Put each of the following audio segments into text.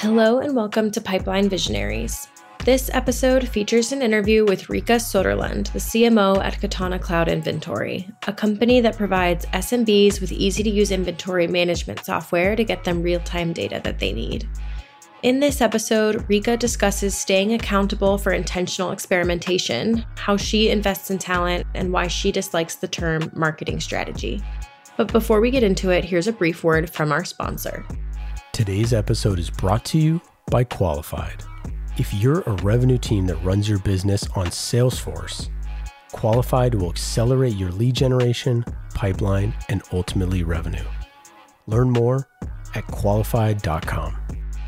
Hello and welcome to Pipeline Visionaries. This episode features an interview with Riikka Söderlund, the CMO at Katana Cloud Inventory, a company that provides SMBs with easy-to-use inventory management software to get them real-time data that they need. In this episode, Riikka discusses staying accountable for intentional experimentation, how she invests in talent, and why she dislikes the term marketing strategy. But before we get into it, here's a brief word from our sponsor. Today's episode is brought to you by Qualified. If you're a revenue team that runs your business on Salesforce, Qualified will accelerate your lead generation, pipeline, and ultimately revenue. Learn more at Qualified.com.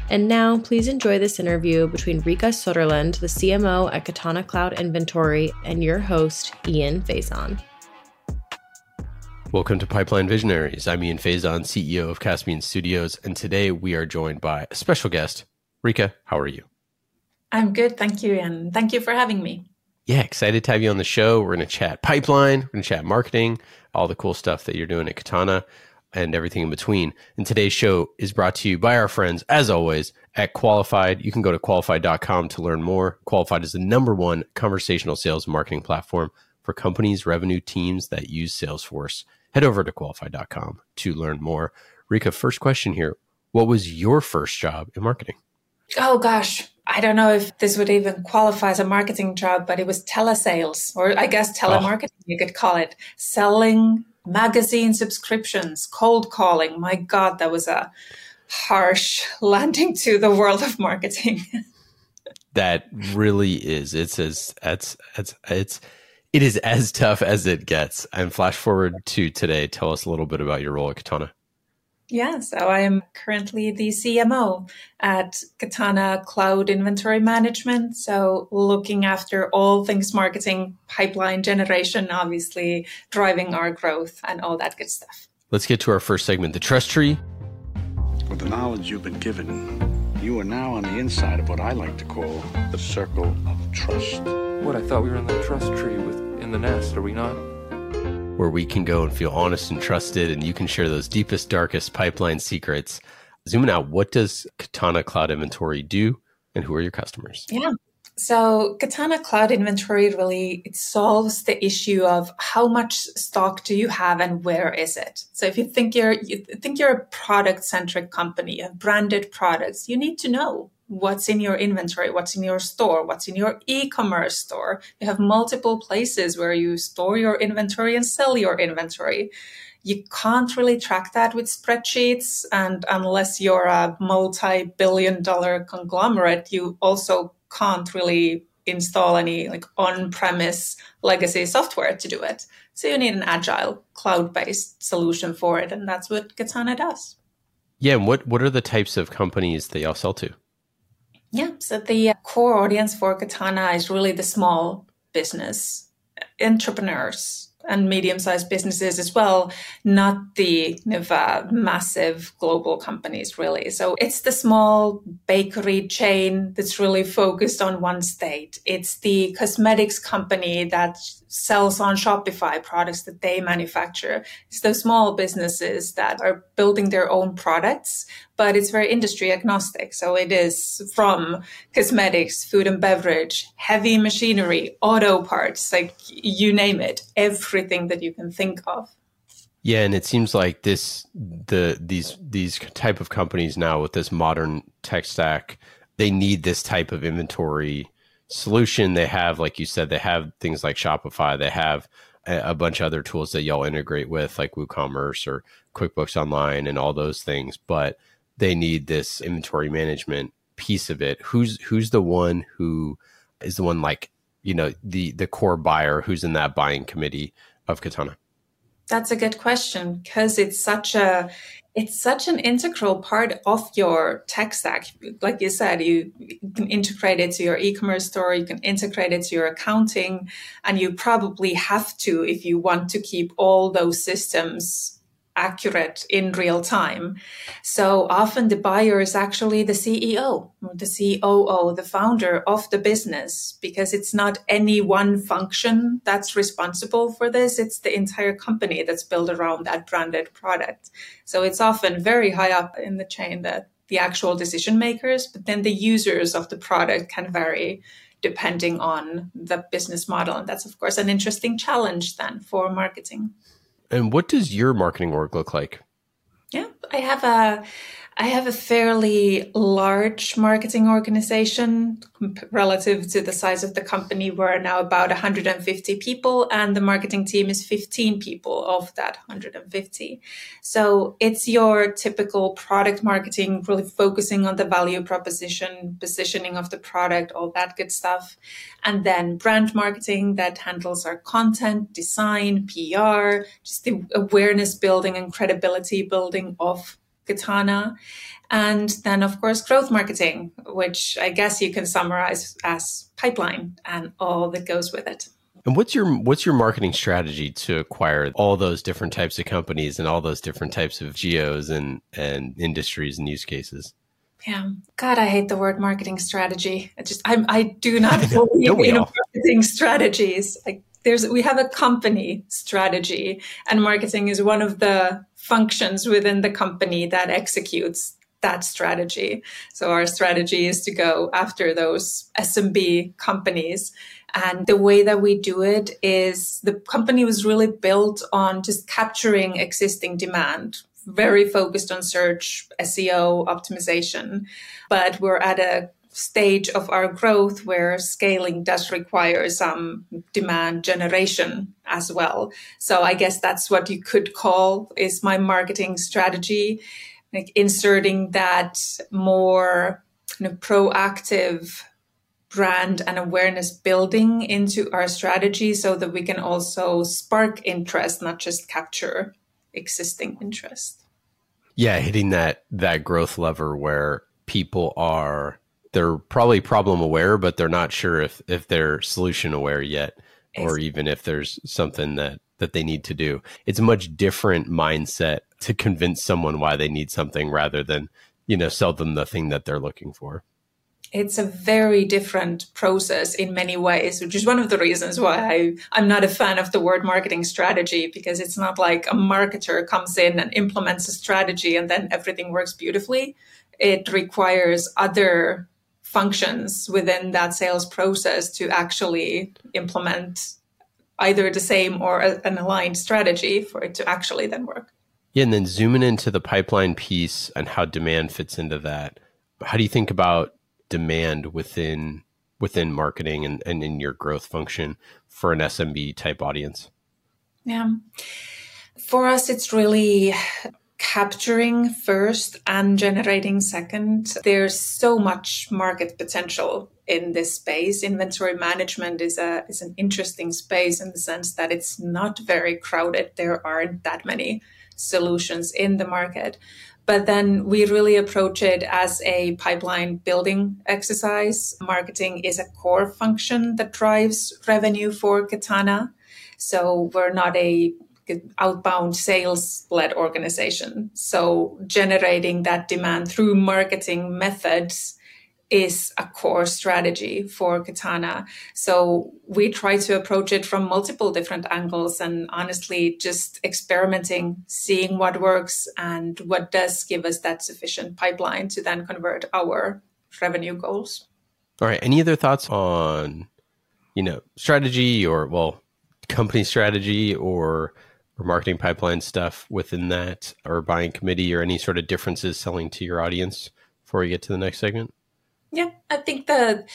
And now, please enjoy this interview between Riikka Söderlund, the CMO at Katana Cloud Inventory, and your host, Ian Faison. Welcome to Pipeline Visionaries. I'm Ian Faison, CEO of Caspian Studios, and today we are joined by a special guest. Riikka, how are you? I'm good, thank you, and thank you for having me. Yeah, excited to have you on the show. We're going to chat pipeline, we're going to chat marketing, all the cool stuff that you're doing at Katana, and everything in between. And today's show is brought to you by our friends, as always, at Qualified. You can go to Qualified.com to learn more. Qualified is the #1 conversational sales and marketing platform for companies, revenue teams that use Salesforce. Head over to Qualified.com to learn more. Riikka, first question here. What was your first job in marketing? Oh, gosh. I don't know if this would even qualify as a marketing job, but it was telesales, or I guess telemarketing, you could call it. Selling magazine subscriptions, cold calling. My God, that was a harsh landing to the world of marketing. That really is. It is as tough as it gets. And flash forward to today. Tell us a little bit about your role at Katana. Yeah, so I am currently the CMO at Katana Cloud Inventory Management. So looking after all things marketing, pipeline generation, obviously driving our growth and all that good stuff. Let's get to our first segment, the Trust Tree. With the knowledge you've been given, you are now on the inside of what I like to call the circle of trust. What, I thought we were in the trust tree in the nest, are we not? Where we can go and feel honest and trusted, and you can share those deepest, darkest pipeline secrets. Zooming out, what does Katana Cloud Inventory do, and who are your customers? Yeah. So Katana Cloud Inventory really, it solves the issue of how much stock do you have and where is it? So if you think you're a product-centric company, you have branded products, you need to know what's in your inventory, what's in your store, what's in your e-commerce store. You have multiple places where you store your inventory and sell your inventory. You can't really track that with spreadsheets. And unless you're a multi-billion-dollar conglomerate, you also can't really install any on-premise legacy software to do it. So you need an agile cloud-based solution for it. And that's what Katana does. Yeah. And what are the types of companies that y'all sell to? Yeah. So the core audience for Katana is really the small business entrepreneurs and medium-sized businesses as well, not the massive global companies, really. So it's the small bakery chain that's really focused on one state. It's the cosmetics company that sells on Shopify products that they manufacture. It's those small businesses that are building their own products, but it's very industry agnostic. So it is from cosmetics, food and beverage, heavy machinery, auto parts, you name it, everything that you can think of. Yeah, and it seems like these type of companies now with this modern tech stack, they need this type of inventory solution. They have, like you said, they have things like Shopify. They have a bunch of other tools that y'all integrate with, like WooCommerce or QuickBooks Online and all those things. But they need this inventory management piece of it. Who's the one who is the one the core buyer who's in that buying committee of Katana? That's a good question, because it's such an integral part of your tech stack. Like you said, you can integrate it to your e-commerce store, you can integrate it to your accounting, and you probably have to if you want to keep all those systems accurate in real time. So often the buyer is actually the CEO, the COO, the founder of the business, because it's not any one function that's responsible for this. It's the entire company that's built around that branded product. So it's often very high up in the chain that the actual decision makers, but then the users of the product can vary depending on the business model. And that's, of course, an interesting challenge then for marketing. And what does your marketing org look like? Yeah, I have a fairly large marketing organization relative to the size of the company. We're now about 150 people, and the marketing team is 15 people of that 150. So it's your typical product marketing, really focusing on the value proposition, positioning of the product, all that good stuff. And then brand marketing that handles our content, design, PR, just the awareness building and credibility building of Katana. And then, of course, growth marketing, which I guess you can summarize as pipeline and all that goes with it. And what's your marketing strategy to acquire all those different types of companies and all those different types of geos and industries and use cases? Yeah. God, I hate the word marketing strategy. I do not believe in marketing strategies. We have a company strategy, and marketing is one of the functions within the company that executes that strategy. So our strategy is to go after those SMB companies. And the way that we do it is the company was really built on just capturing existing demand, very focused on search, SEO, optimization. But we're at a stage of our growth where scaling does require some demand generation as well. So I guess that's what you could call is my marketing strategy, like inserting that more proactive brand and awareness building into our strategy so that we can also spark interest, not just capture existing interest. Yeah, hitting that growth lever where people are, they're probably problem aware, but they're not sure if they're solution aware yet, or even if there's something that they need to do. It's a much different mindset to convince someone why they need something rather than, sell them the thing that they're looking for. It's a very different process in many ways, which is one of the reasons why I'm not a fan of the word marketing strategy, because it's not like a marketer comes in and implements a strategy and then everything works beautifully. It requires other functions within that sales process to actually implement either the same or an aligned strategy for it to actually then work. Yeah, and then zooming into the pipeline piece and how demand fits into that. How do you think about demand within marketing and in your growth function for an SMB type audience? Yeah. For us, it's really capturing first and generating second. There's so much market potential in this space. Inventory management is an interesting space in the sense that it's not very crowded. There aren't that many solutions in the market. But then we really approach it as a pipeline building exercise. Marketing is a core function that drives revenue for Katana. So we're not a outbound sales-led organization. So generating that demand through marketing methods is a core strategy for Katana. So we try to approach it from multiple different angles and honestly just experimenting, seeing what works and what does give us that sufficient pipeline to then convert our revenue goals. All right. Any other thoughts on, strategy or, company strategy or marketing pipeline stuff within that, or buying committee, or any sort of differences selling to your audience before we get to the next segment? Yeah, I think the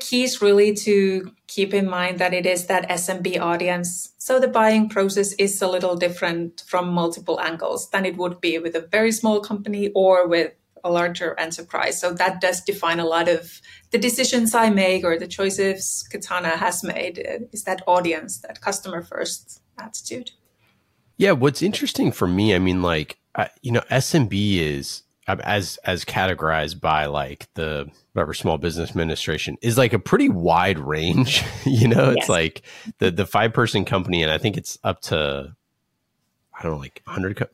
key is really to keep in mind that it is that SMB audience. So the buying process is a little different from multiple angles than it would be with a very small company or with a larger enterprise. So that does define a lot of the decisions I make or the choices Katana has made, is that audience, that customer first attitude. Yeah, what's interesting for me, I mean, like, you know, SMB is as categorized by like the whatever Small Business Administration is like a pretty wide range. You know, yes. It's like the 5-person company, and I think it's up to, I don't know, like 100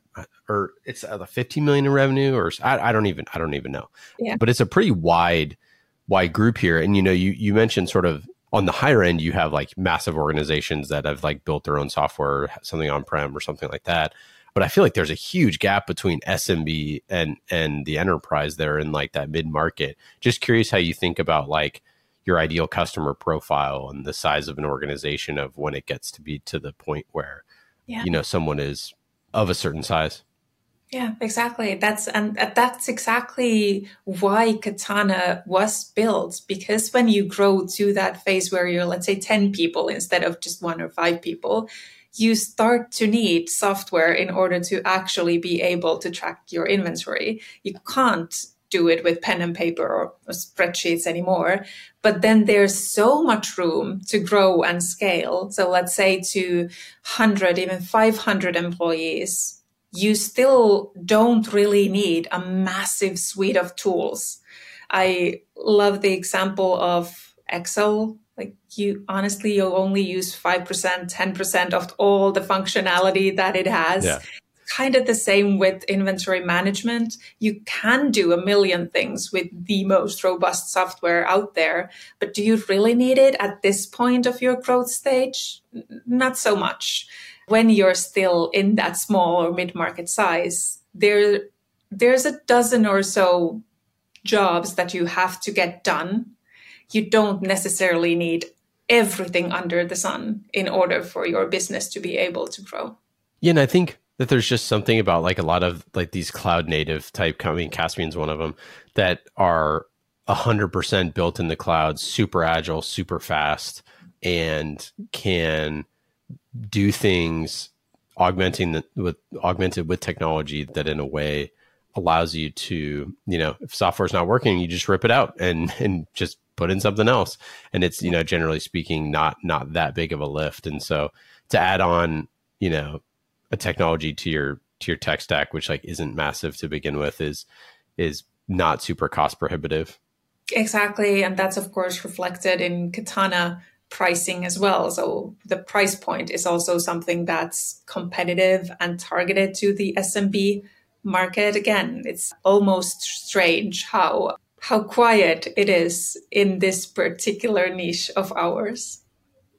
or it's 15 million in revenue, or I don't even know. Yeah. But it's a pretty wide group here. And, you know, you mentioned sort of on the higher end, you have like massive organizations that have like built their own software, something on-prem or something like that. But I feel like there's a huge gap between SMB and the enterprise there in like that mid-market. Just curious how you think about like your ideal customer profile and the size of an organization of when it gets to be to the point where, yeah, you know, someone is of a certain size. Yeah, exactly. That's exactly why Katana was built, because when you grow to that phase where you're, let's say, 10 people instead of just 1 or 5 people, you start to need software in order to actually be able to track your inventory. You can't do it with pen and paper or spreadsheets anymore. But then there's so much room to grow and scale. So let's say to 100, even 500 employees, you still don't really need a massive suite of tools. I love the example of Excel. Like, you honestly, you'll only use 5%, 10% of all the functionality that it has. Yeah. Kind of the same with inventory management. You can do a million things with the most robust software out there, but do you really need it at this point of your growth stage? Not so much. When you're still in that small or mid-market size, there's a dozen or so jobs that you have to get done. You don't necessarily need everything under the sun in order for your business to be able to grow. Yeah, and I think that there's just something about like a lot of like these cloud native type companies, Caspian's one of them, that are 100% built in the cloud, super agile, super fast, and can do things augmented with technology that in a way allows you to, you know, if software's not working, you just rip it out and just put in something else. And it's, you know, generally speaking, not that big of a lift. And so to add on, you know, a technology to your tech stack, which like isn't massive to begin with, is not super cost prohibitive. Exactly. And that's of course reflected in Katana pricing as well. So the price point is also something that's competitive and targeted to the SMB market. Again, it's almost strange how quiet it is in this particular niche of ours.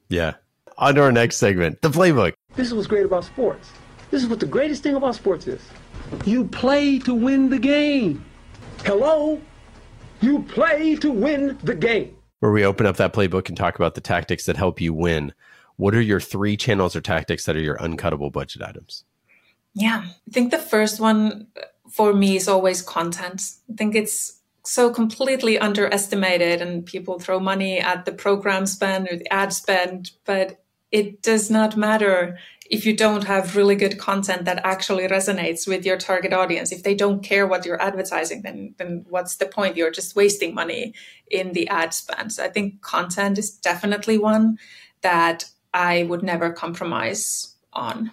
Yeah. On to our next segment, the playbook. This is what's great about sports. This is what the greatest thing about sports is. You play to win the game. Hello? You play to win the game. Where we open up that playbook and talk about the tactics that help you win. What are your 3 channels or tactics that are your uncuttable budget items? Yeah, I think the first one for me is always content. I think it's so completely underestimated, and people throw money at the program spend or the ad spend, but it does not matter if you don't have really good content that actually resonates with your target audience. If they don't care what you're advertising, then what's the point? You're just wasting money in the ad spend. So I think content is definitely one that I would never compromise on.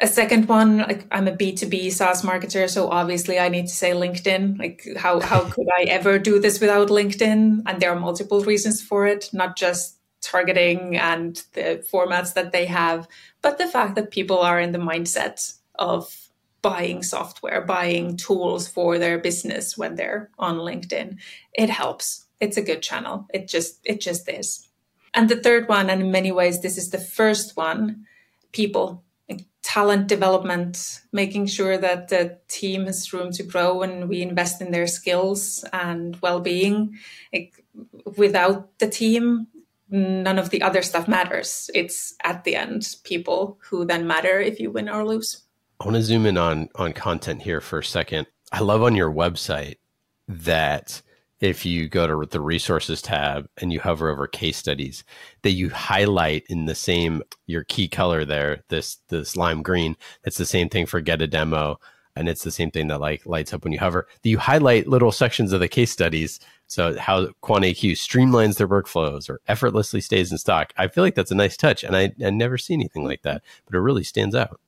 A second one, like, I'm a B2B SaaS marketer, so obviously I need to say LinkedIn. Like, how could I ever do this without LinkedIn? And there are multiple reasons for it, not just targeting and the formats that they have, but the fact that people are in the mindset of buying software, buying tools for their business when they're on LinkedIn. It helps. It's a good channel. It just is. And the third one, and in many ways this is the first one, people. Talent development, making sure that the team has room to grow and we invest in their skills and well-being. Like, without the team, none of the other stuff matters. It's at the end, people who then matter if you win or lose. I want to zoom in on content here for a second. I love on your website that if you go to the resources tab and you hover over case studies, that you highlight in the same, your key color there, this lime green. That's the same thing for Get a Demo. And it's the same thing that like lights up when you hover. You highlight little sections of the case studies. So how QuantAQ streamlines their workflows or effortlessly stays in stock. I feel like that's a nice touch. And I never see anything like that, but it really stands out.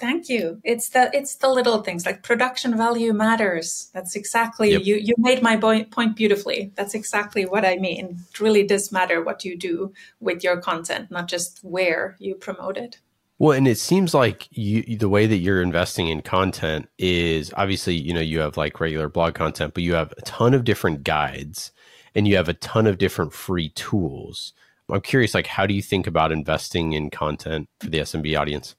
Thank you. It's the little things, like production value matters. That's exactly, yep. You made my point beautifully. That's exactly what I mean. It really does matter what you do with your content, not just where you promote it. Well, and it seems like the way that you're investing in content is obviously, you have like regular blog content, but you have a ton of different guides and you have a ton of different free tools. I'm curious, like, how do you think about investing in content for the SMB audience?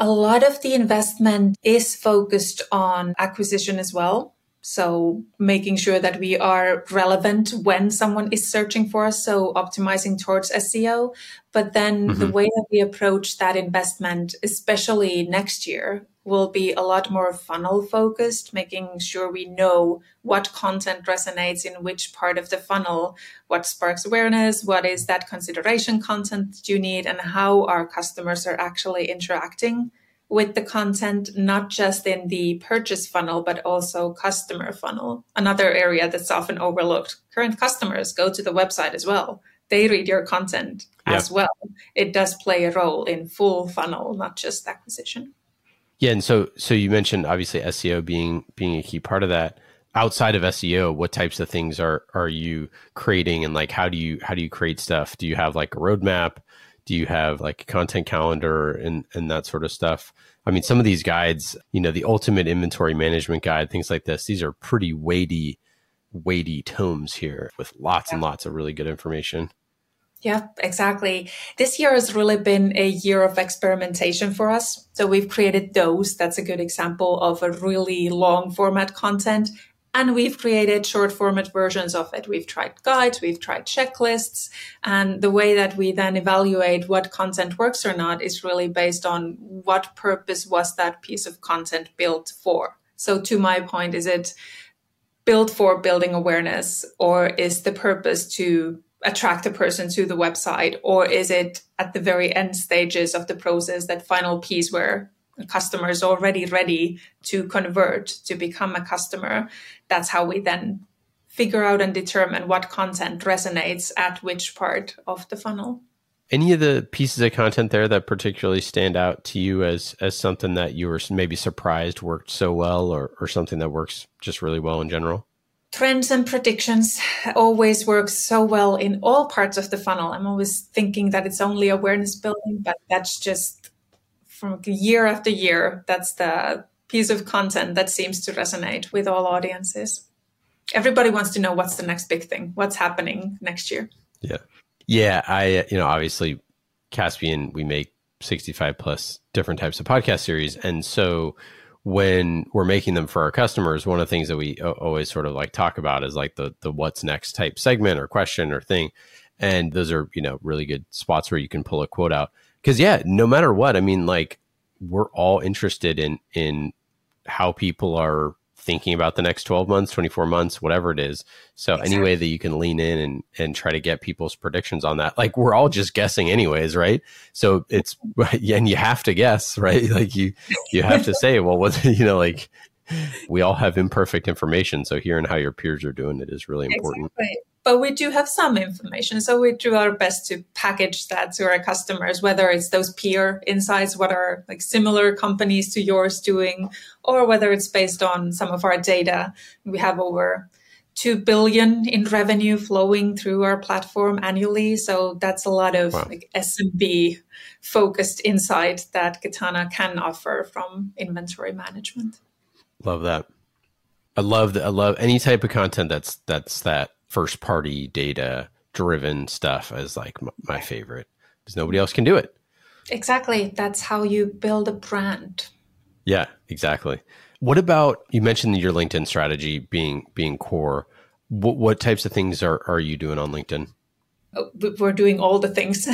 A lot of the investment is focused on acquisition as well. So making sure that we are relevant when someone is searching for us. So optimizing towards SEO. But then the way that we approach that investment, especially next year, will be a lot more funnel focused, making sure we know what content resonates in which part of the funnel, what sparks awareness, what is that consideration content that you need, and how our customers are actually interacting with the content, not just in the purchase funnel, but also customer funnel. Another area that's often overlooked. Current customers go to the website as well. They read your content as well. It does play a role in full funnel, not just acquisition. Yeah. And so you mentioned obviously SEO being a key part of that. Outside of SEO, what types of things are you creating, and like how do you create stuff? Do you have like a roadmap? Do you have like a content calendar and that sort of stuff? I mean, some of these guides, the ultimate inventory management guide, things like this, these are pretty weighty tomes here with lots and lots of really good information. Yeah, exactly. This year has really been a year of experimentation for us. So we've created those. That's a good example of a really long format content. And we've created short format versions of it. We've tried guides, we've tried checklists. And the way that we then evaluate what content works or not is really based on what purpose was that piece of content built for. So to my point, is it built for building awareness, or is the purpose to attract a person to the website, or is it at the very end stages of the process, that final piece where the customer is already ready to convert, to become a customer? That's how we then figure out and determine what content resonates at which part of the funnel. Any of the pieces of content there that particularly stand out to you as something that you were maybe surprised worked so well, or something that works just really well in general? Trends and predictions always work so well in all parts of the funnel. I'm always thinking that it's only awareness building, but that's just from year after year. That's the piece of content that seems to resonate with all audiences. Everybody wants to know what's the next big thing, what's happening next year. Yeah. Yeah. Obviously Caspian, we make 65 plus different types of podcast series. And so when we're making them for our customers, one of the things that we always sort of like talk about is like the what's next type segment or question or thing. And those are, really good spots where you can pull a quote out. Because no matter what, I mean, like, we're all interested in how people are thinking about the next 12 months, 24 months, whatever it is. So any way that you can lean in and try to get people's predictions on that, like, we're all just guessing anyways, right? So and you have to guess, right? Like you have to say, well, what, like, we all have imperfect information. So hearing how your peers are doing it is really important. Exactly. But we do have some information. So we do our best to package that to our customers, whether it's those peer insights, what are like similar companies to yours doing, or whether it's based on some of our data. We have over 2 billion in revenue flowing through our platform annually. So that's a lot of like SMB focused insight that Katana can offer from inventory management. Love that. I love any type of content that's that first party data driven stuff is like my favorite, because nobody else can do it. Exactly. That's how you build a brand. Yeah, exactly. What about, you mentioned your LinkedIn strategy being core. What types of things are you doing on LinkedIn? We're doing all the things.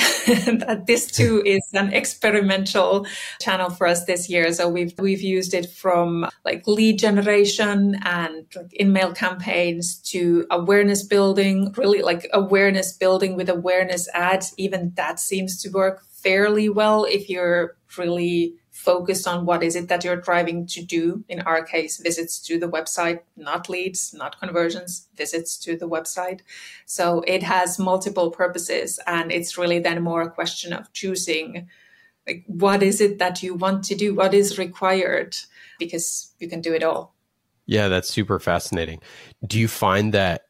This too is an experimental channel for us this year. So we've used it from like lead generation and like in-mail campaigns to awareness building, really like awareness building with awareness ads. Even that seems to work fairly well if you're really focused on what is it that you're driving to do. In our case, visits to the website, not leads, not conversions, visits to the website. So it has multiple purposes, and it's really then more a question of choosing like, what is it that you want to do? What is required? Because you can do it all. Yeah, that's super fascinating. Do you find that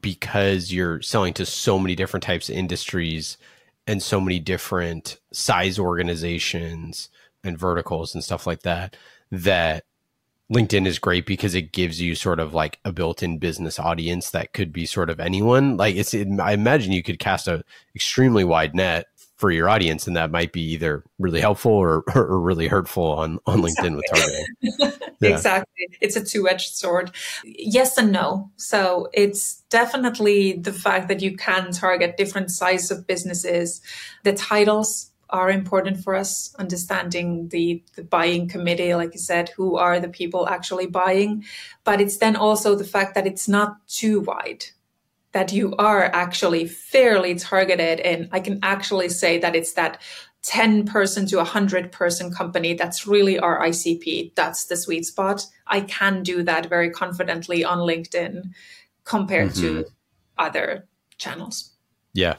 because you're selling to so many different types of industries and so many different size organizations and verticals and stuff like that, that LinkedIn is great because it gives you sort of like a built-in business audience that could be sort of anyone? Like I imagine you could cast an extremely wide net for your audience, and that might be either really helpful or really hurtful on LinkedIn with targeting. Yeah. Exactly. It's a two-edged sword. Yes and no. So it's definitely the fact that you can target different sizes of businesses. The titles are important for us, understanding the buying committee, like you said, who are the people actually buying. But it's then also the fact that it's not too wide, that you are actually fairly targeted. And I can actually say that it's that 10-person to 100-person company that's really our ICP. That's the sweet spot. I can do that very confidently on LinkedIn compared to other channels. Yeah.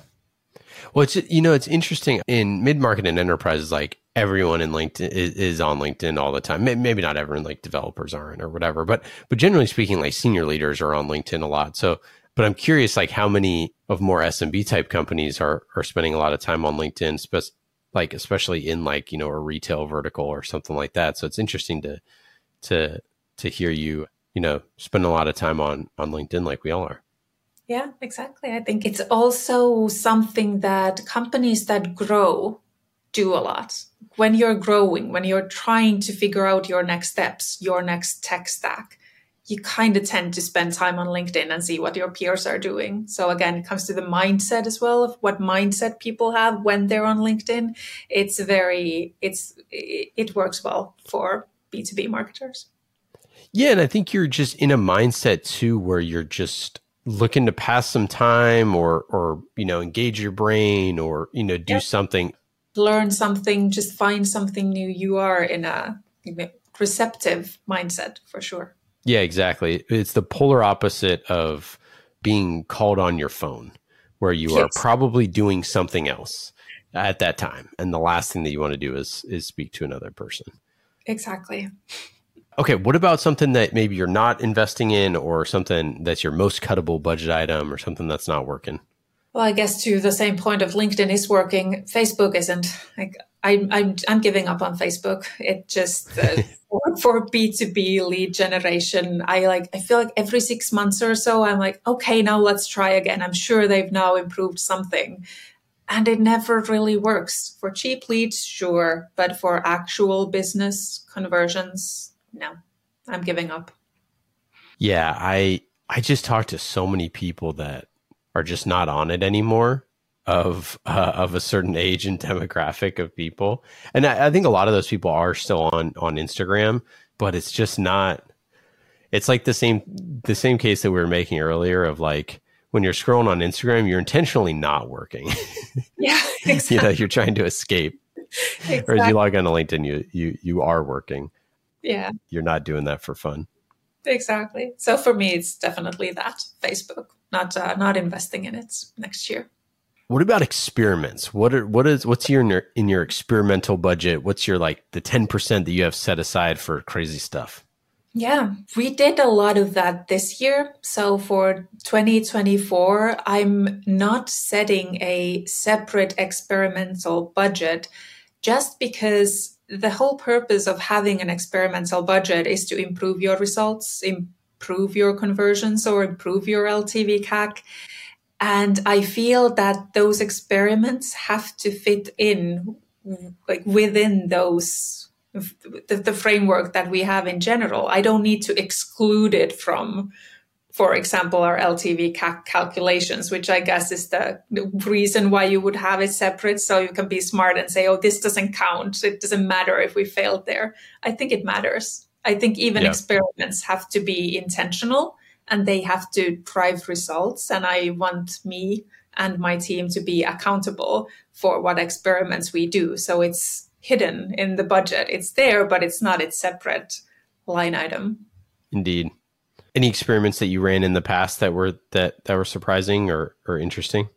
Well, it's interesting in mid-market and enterprises, like everyone in LinkedIn is on LinkedIn all the time. Maybe not everyone, like developers aren't or whatever, but generally speaking, like senior leaders are on LinkedIn a lot. So, but I'm curious, like how many of more SMB type companies are spending a lot of time on LinkedIn, like especially in like, you know, a retail vertical or something like that. So it's interesting to hear you spend a lot of time on LinkedIn like we all are. Yeah, exactly. I think it's also something that companies that grow do a lot. When you're growing, when you're trying to figure out your next steps, your next tech stack, you kind of tend to spend time on LinkedIn and see what your peers are doing. So again, it comes to the mindset as well, of what mindset people have when they're on LinkedIn. It works well for B2B marketers. Yeah. And I think you're just in a mindset too, where you're just looking to pass some time or engage your brain or, do something. Learn something, just find something new. You are in a receptive mindset for sure. Yeah, exactly. It's the polar opposite of being called on your phone, where you are probably doing something else at that time. And the last thing that you want to do is speak to another person. Exactly. Okay. What about something that maybe you're not investing in, or something that's your most cuttable budget item, or something that's not working? Well, I guess to the same point of LinkedIn is working, Facebook isn't. Like I'm giving up on Facebook. It just... For B2B lead generation, I feel like every 6 months or so, I'm like, okay, now let's try again. I'm sure they've now improved something. And it never really works. For cheap leads, sure. But for actual business conversions, no, I'm giving up. Yeah, I just talked to so many people that are just not on it anymore, of a certain age and demographic of people. And I think a lot of those people are still on Instagram, but it's just not, it's like the same case that we were making earlier of like, when you're scrolling on Instagram, you're intentionally not working. Yeah, exactly. You're trying to escape. Exactly. Or as you log on to LinkedIn, you are working. Yeah. You're not doing that for fun. Exactly. So for me, it's definitely that, Facebook, not investing in it next year. What about experiments? What's your in your experimental budget? What's your like the 10% that you have set aside for crazy stuff? Yeah, we did a lot of that this year. So for 2024, I'm not setting a separate experimental budget, just because the whole purpose of having an experimental budget is to improve your results, improve your conversions, or improve your LTV CAC. And I feel that those experiments have to fit in, like within those, the framework that we have in general. I don't need to exclude it from, for example, our LTV CAC calculations, which I guess is the reason why you would have it separate. So you can be smart and say, oh, this doesn't count. It doesn't matter if we failed there. I think it matters. I think even experiments have to be intentional, and they have to drive results. And I want me and my team to be accountable for what experiments we do. So it's hidden in the budget. It's there, but it's not its separate line item. Indeed. Any experiments that you ran in the past that were surprising or interesting?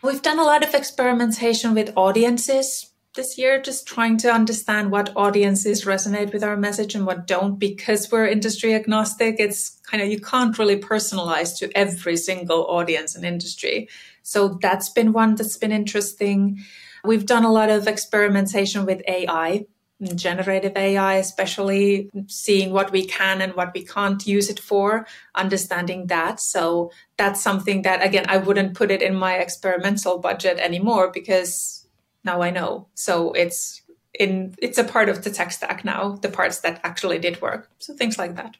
We've done a lot of experimentation with audiences. this year just trying to understand what audiences resonate with our message and what don't, because we're industry agnostic. It's kind of, you can't really personalize to every single audience and industry. So that's been one that's been interesting. We've done a lot of experimentation with AI, generative AI, especially seeing what we can and what we can't use it for, understanding that. So that's something that, again, I wouldn't put it in my experimental budget anymore because now I know. So it's a part of the tech stack now, the parts that actually did work. So things like that.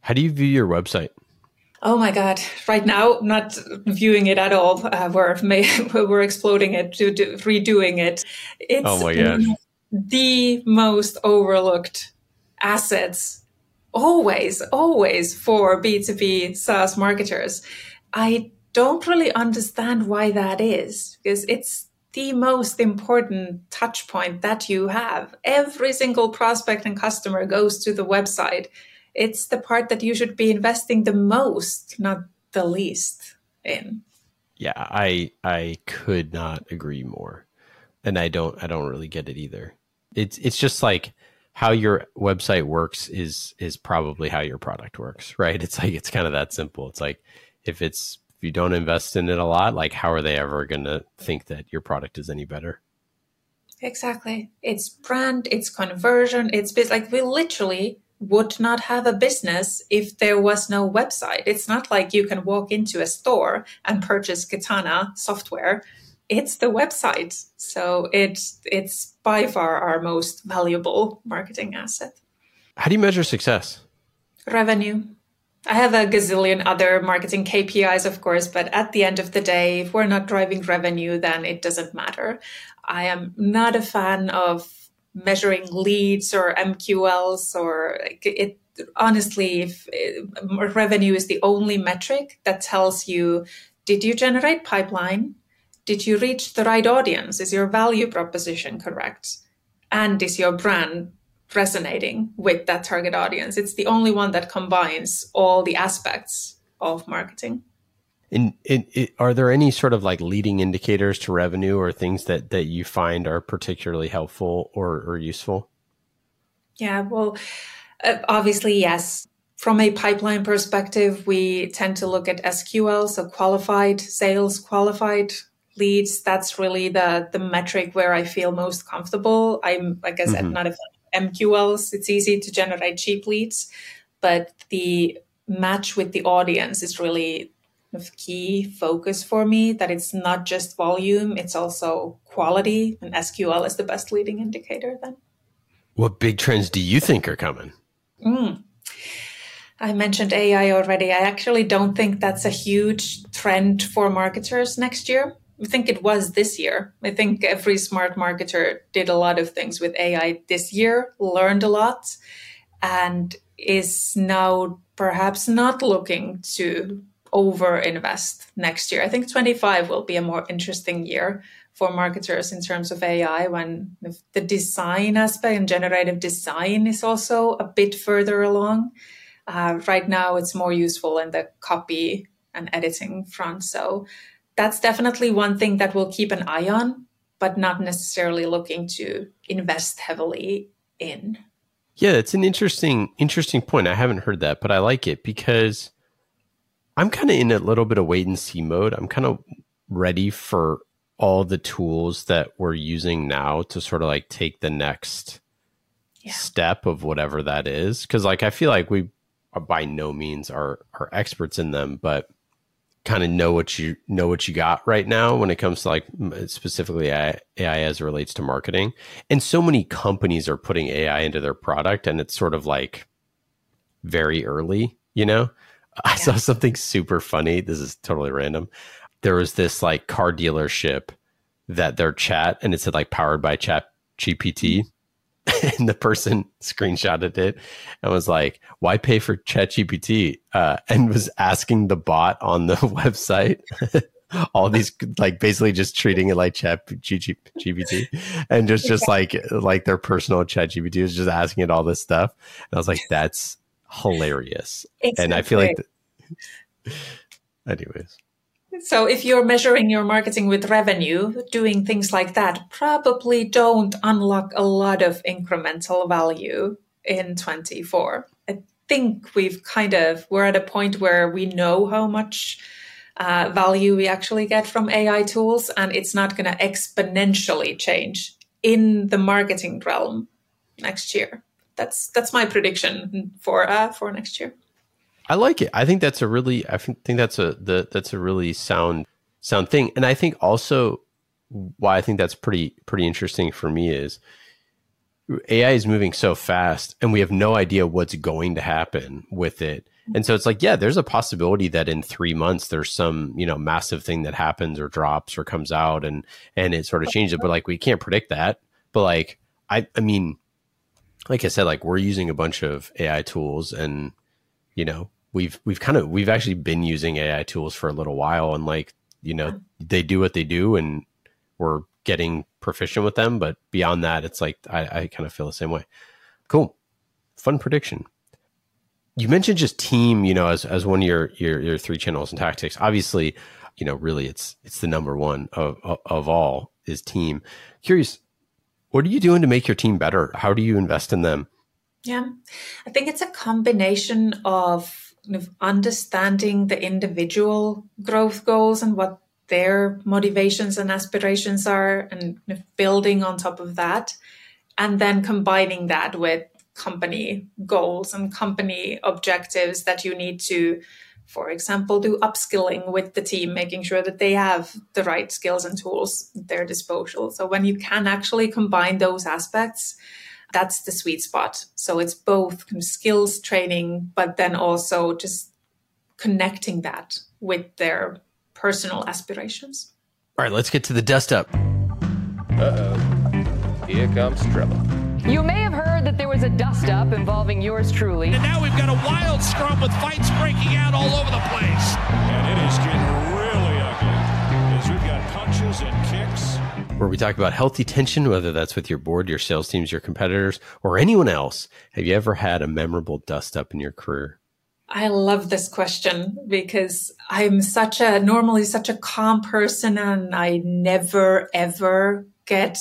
How do you view your website? Oh my God. Right now, not viewing it at all. We're exploding it, redoing it. It's, oh my gosh, the most overlooked assets always for B2B SaaS marketers. I don't really understand why that is, because it's the most important touch point that you have. Every single prospect and customer goes to the website. It's the part that you should be investing the most, not the least in. Yeah, I could not agree more. And I don't really get it either. It's just like how your website works is probably how your product works, right? It's like, it's kind of that simple. It's like, if you don't invest in it a lot, like how are they ever going to think that your product is any better? Exactly. It's brand, it's conversion, it's like we literally would not have a business if there was no website. It's not like you can walk into a store and purchase Katana software. It's the website. So it's by far our most valuable marketing asset. How do you measure success? Revenue. I have a gazillion other marketing KPIs, of course, but at the end of the day, if we're not driving revenue, then it doesn't matter. I am not a fan of measuring leads or MQLs or it. Honestly, if revenue is the only metric that tells you, did you generate pipeline? Did you reach the right audience? Is your value proposition correct? And is your brand resonating with that target audience? It's the only one that combines all the aspects of marketing. And are there any sort of like leading indicators to revenue or things that you find are particularly helpful or useful? Yeah, well, obviously, yes. From a pipeline perspective, we tend to look at SQL, so qualified sales, qualified leads. That's really the metric where I feel most comfortable. I'm, like I said, not a fan of MQLs. It's easy to generate cheap leads, but the match with the audience is really of key focus for me, that it's not just volume, it's also quality, and SQL is the best leading indicator then. What big trends do you think are coming? I mentioned AI already. I actually don't think that's a huge trend for marketers next year. I think it was this year. I think every smart marketer did a lot of things with AI this year, learned a lot, and is now perhaps not looking to over-invest next year. I think 2025 will be a more interesting year for marketers in terms of AI, when the design aspect and generative design is also a bit further along. Right now, it's more useful in the copy and editing front. So that's definitely one thing that we'll keep an eye on, but not necessarily looking to invest heavily in. Yeah, it's an interesting point. I haven't heard that, but I like it because I'm kind of in a little bit of wait and see mode. I'm kind of ready for all the tools that we're using now to sort of like take the next step of whatever that is. Cause like, I feel like we are by no means are experts in them, but kind of know what you got right now when it comes to like specifically AI as it relates to marketing. And so many companies are putting AI into their product and it's sort of like very early, you know? I saw something super funny. This is totally random. There was this like car dealership that their chat, and it said like powered by ChatGPT. And the person screenshotted it and was like, why pay for ChatGPT? And was asking the bot on the website, all these like basically just treating it like ChatGPT and just like their personal ChatGPT was just asking it all this stuff. And I was like, that's hilarious. Exactly. And I feel like anyways, So if you're measuring your marketing with revenue, doing things like that probably don't unlock a lot of incremental value in 24. I think we're at a point where we know how much value we actually get from AI tools, and it's not going to exponentially change in the marketing realm next year. That's my prediction for next year. I like it. I think that's a really, really sound thing. And I think also why I think that's pretty interesting for me is AI is moving so fast and we have no idea what's going to happen with it. And so it's like, yeah, there's a possibility that in 3 months there's some, massive thing that happens or drops or comes out and it sort of changes it. But like, we can't predict that. But like, I mean, like I said, like we're using a bunch of AI tools and, we've actually been using AI tools for a little while and like, they do what they do and we're getting proficient with them. But beyond that, it's like, I kind of feel the same way. Cool. Fun prediction. You mentioned just team, as one of your three channels and tactics, obviously, really it's the number one of all is team. Curious, what are you doing to make your team better? How do you invest in them? Yeah, I think it's a combination of understanding the individual growth goals and what their motivations and aspirations are and building on top of that, and then combining that with company goals and company objectives that you need to, for example, do upskilling with the team, making sure that they have the right skills and tools at their disposal. So when you can actually combine those aspects, that's the sweet spot. So it's both skills training, but then also just connecting that with their personal aspirations. All right, let's get to the dust up. Uh-oh, here comes trouble. You may have heard that there was a dust up involving yours truly. And now we've got a wild scrum with fights breaking out all over the place. And it is getting really ugly as we've got punches and kicks. Where we talk about healthy tension, whether that's with your board, your sales teams, your competitors, or anyone else. Have you ever had a memorable dust up in your career? I love this question because I'm normally such a calm person and I never, ever get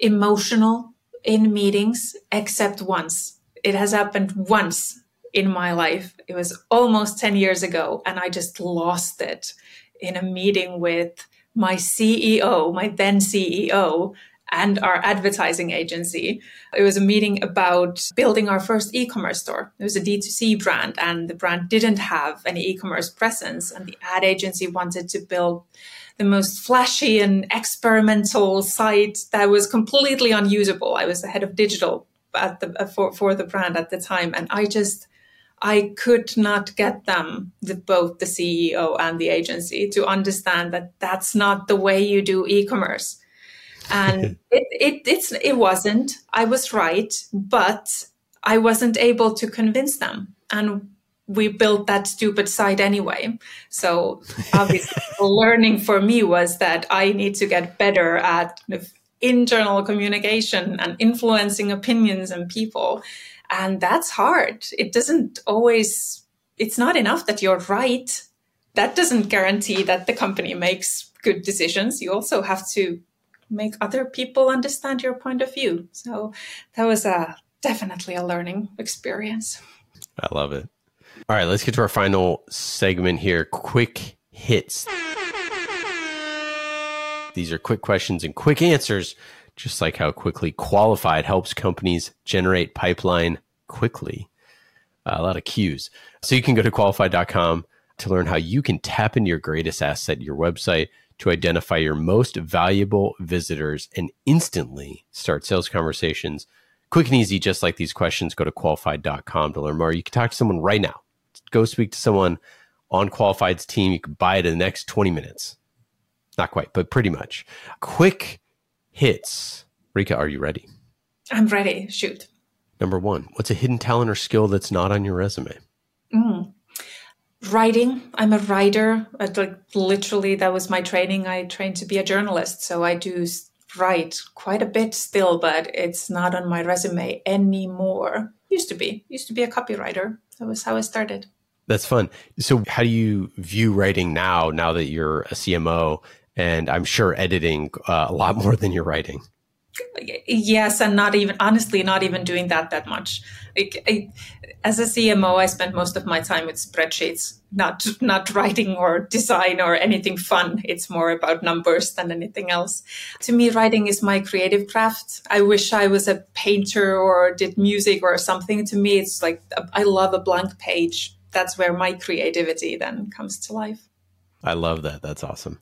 emotional in meetings except once. It has happened once in my life. It was almost 10 years ago and I just lost it in a meeting with my then CEO, and our advertising agency. It was a meeting about building our first e-commerce store. It was a D2C brand, and the brand didn't have an e-commerce presence. And the ad agency wanted to build the most flashy and experimental site that was completely unusable. I was the head of digital for the brand at the time, and I could not get them, both the CEO and the agency, to understand that that's not the way you do e-commerce. And it wasn't. I was right, but I wasn't able to convince them. And we built that stupid site anyway. So obviously the learning for me was that I need to get better at internal communication and influencing opinions and people. And that's hard. It's not enough that you're right. That doesn't guarantee that the company makes good decisions. You also have to make other people understand your point of view. So that was definitely a learning experience. I love it. All right, let's get to our final segment here. Quick hits. These are quick questions and quick answers. Just like how quickly Qualified helps companies generate pipeline quickly. A lot of cues. So you can go to Qualified.com to learn how you can tap into your greatest asset, your website, to identify your most valuable visitors and instantly start sales conversations. Quick and easy, just like these questions. Go to Qualified.com to learn more. You can talk to someone right now. Go speak to someone on Qualified's team. You can buy it in the next 20 minutes. Not quite, but pretty much. Quick hits. Riikka, are you ready? I'm ready. Shoot. Number one, what's a hidden talent or skill that's not on your resume? Writing. I'm a writer. Literally, that was my training. I trained to be a journalist. So I do write quite a bit still, but it's not on my resume anymore. Used to be a copywriter. That was how I started. That's fun. So how do you view writing now that you're a CMO and I'm sure editing a lot more than you're writing? Yes. And not even doing that much. As a CMO, I spent most of my time with spreadsheets, not writing or design or anything fun. It's more about numbers than anything else. To me, writing is my creative craft. I wish I was a painter or did music or something. To me, it's like, I love a blank page. That's where my creativity then comes to life. I love that. That's awesome.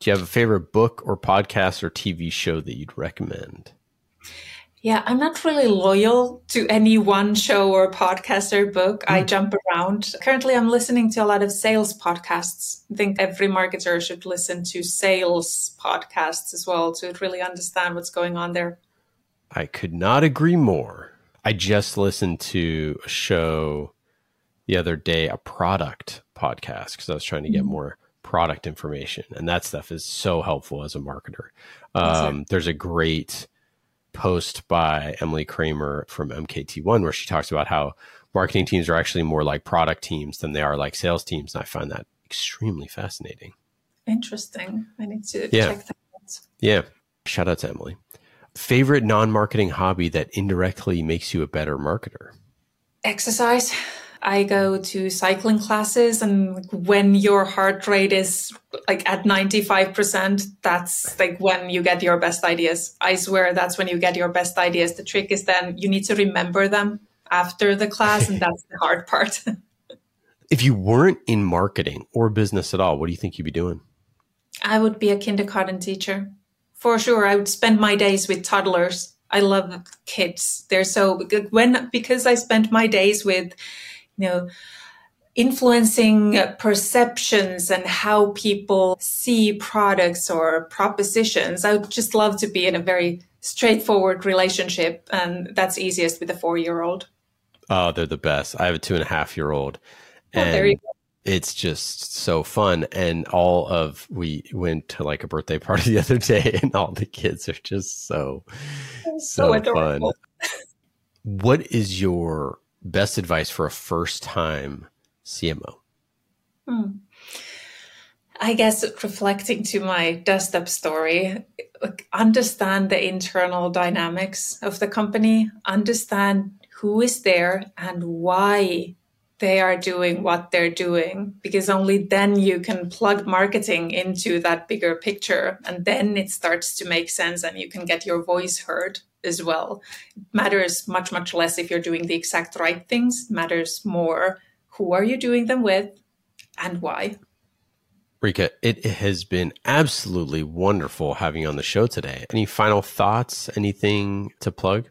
Do you have a favorite book or podcast or TV show that you'd recommend? Yeah, I'm not really loyal to any one show or podcast or book. I jump around. Currently, I'm listening to a lot of sales podcasts. I think every marketer should listen to sales podcasts as well to really understand what's going on there. I could not agree more. I just listened to a show the other day, a product podcast, because I was trying to get more product information. And that stuff is so helpful as a marketer. There's a great post by Emily Kramer from MKT1 where she talks about how marketing teams are actually more like product teams than they are like sales teams. And I find that extremely fascinating. Interesting. I need to check that out. Yeah. Shout out to Emily. Favorite non-marketing hobby that indirectly makes you a better marketer? Exercise. I go to cycling classes, and when your heart rate is like at 95%, that's like when you get your best ideas. I swear that's when you get your best ideas. The trick is then you need to remember them after the class, and that's the hard part. If you weren't in marketing or business at all, what do you think you'd be doing? I would be a kindergarten teacher. For sure, I would spend my days with toddlers. I love kids. They're so good because I spent my days with influencing perceptions and how people see products or propositions. I would just love to be in a very straightforward relationship. And that's easiest with a 4-year-old. Oh, they're the best. I have a 2.5-year-old. And there you go. It's just so fun. And we went to like a birthday party the other day and all the kids are just so adorable. Fun. What is your best advice for a first-time CMO? I guess reflecting to my dust-up story, understand the internal dynamics of the company, understand who is there and why they are doing what they're doing, because only then you can plug marketing into that bigger picture, and then it starts to make sense and you can get your voice heard as well. It matters much, much less if you're doing the exact right things. It matters more who are you doing them with and why. Riikka, it has been absolutely wonderful having you on the show today. Any final thoughts? Anything to plug?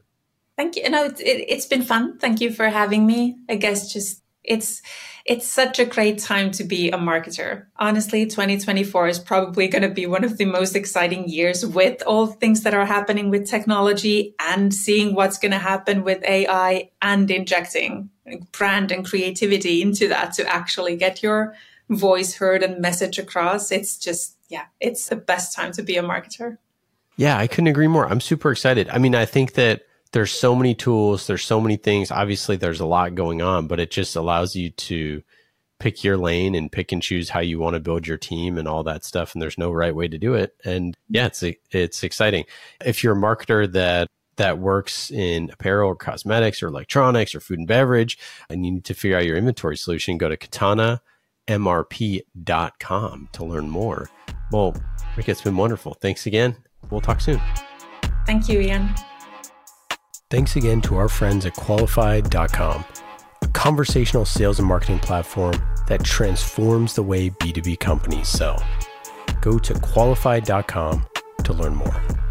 Thank you. No, it's been fun. Thank you for having me. I guess it's such a great time to be a marketer. Honestly, 2024 is probably going to be one of the most exciting years with all things that are happening with technology and seeing what's going to happen with AI and injecting brand and creativity into that to actually get your voice heard and message across. It's just, it's the best time to be a marketer. Yeah, I couldn't agree more. I'm super excited. I mean, I think that there's so many tools, there's so many things. Obviously, there's a lot going on, but it just allows you to pick your lane and pick and choose how you want to build your team and all that stuff. And there's no right way to do it. And yeah, it's exciting. If you're a marketer that works in apparel or cosmetics or electronics or food and beverage, and you need to figure out your inventory solution, go to katanamrp.com to learn more. Well, Riikka, it's been wonderful. Thanks again. We'll talk soon. Thank you, Ian. Thanks again to our friends at Qualified.com, a conversational sales and marketing platform that transforms the way B2B companies sell. Go to Qualified.com to learn more.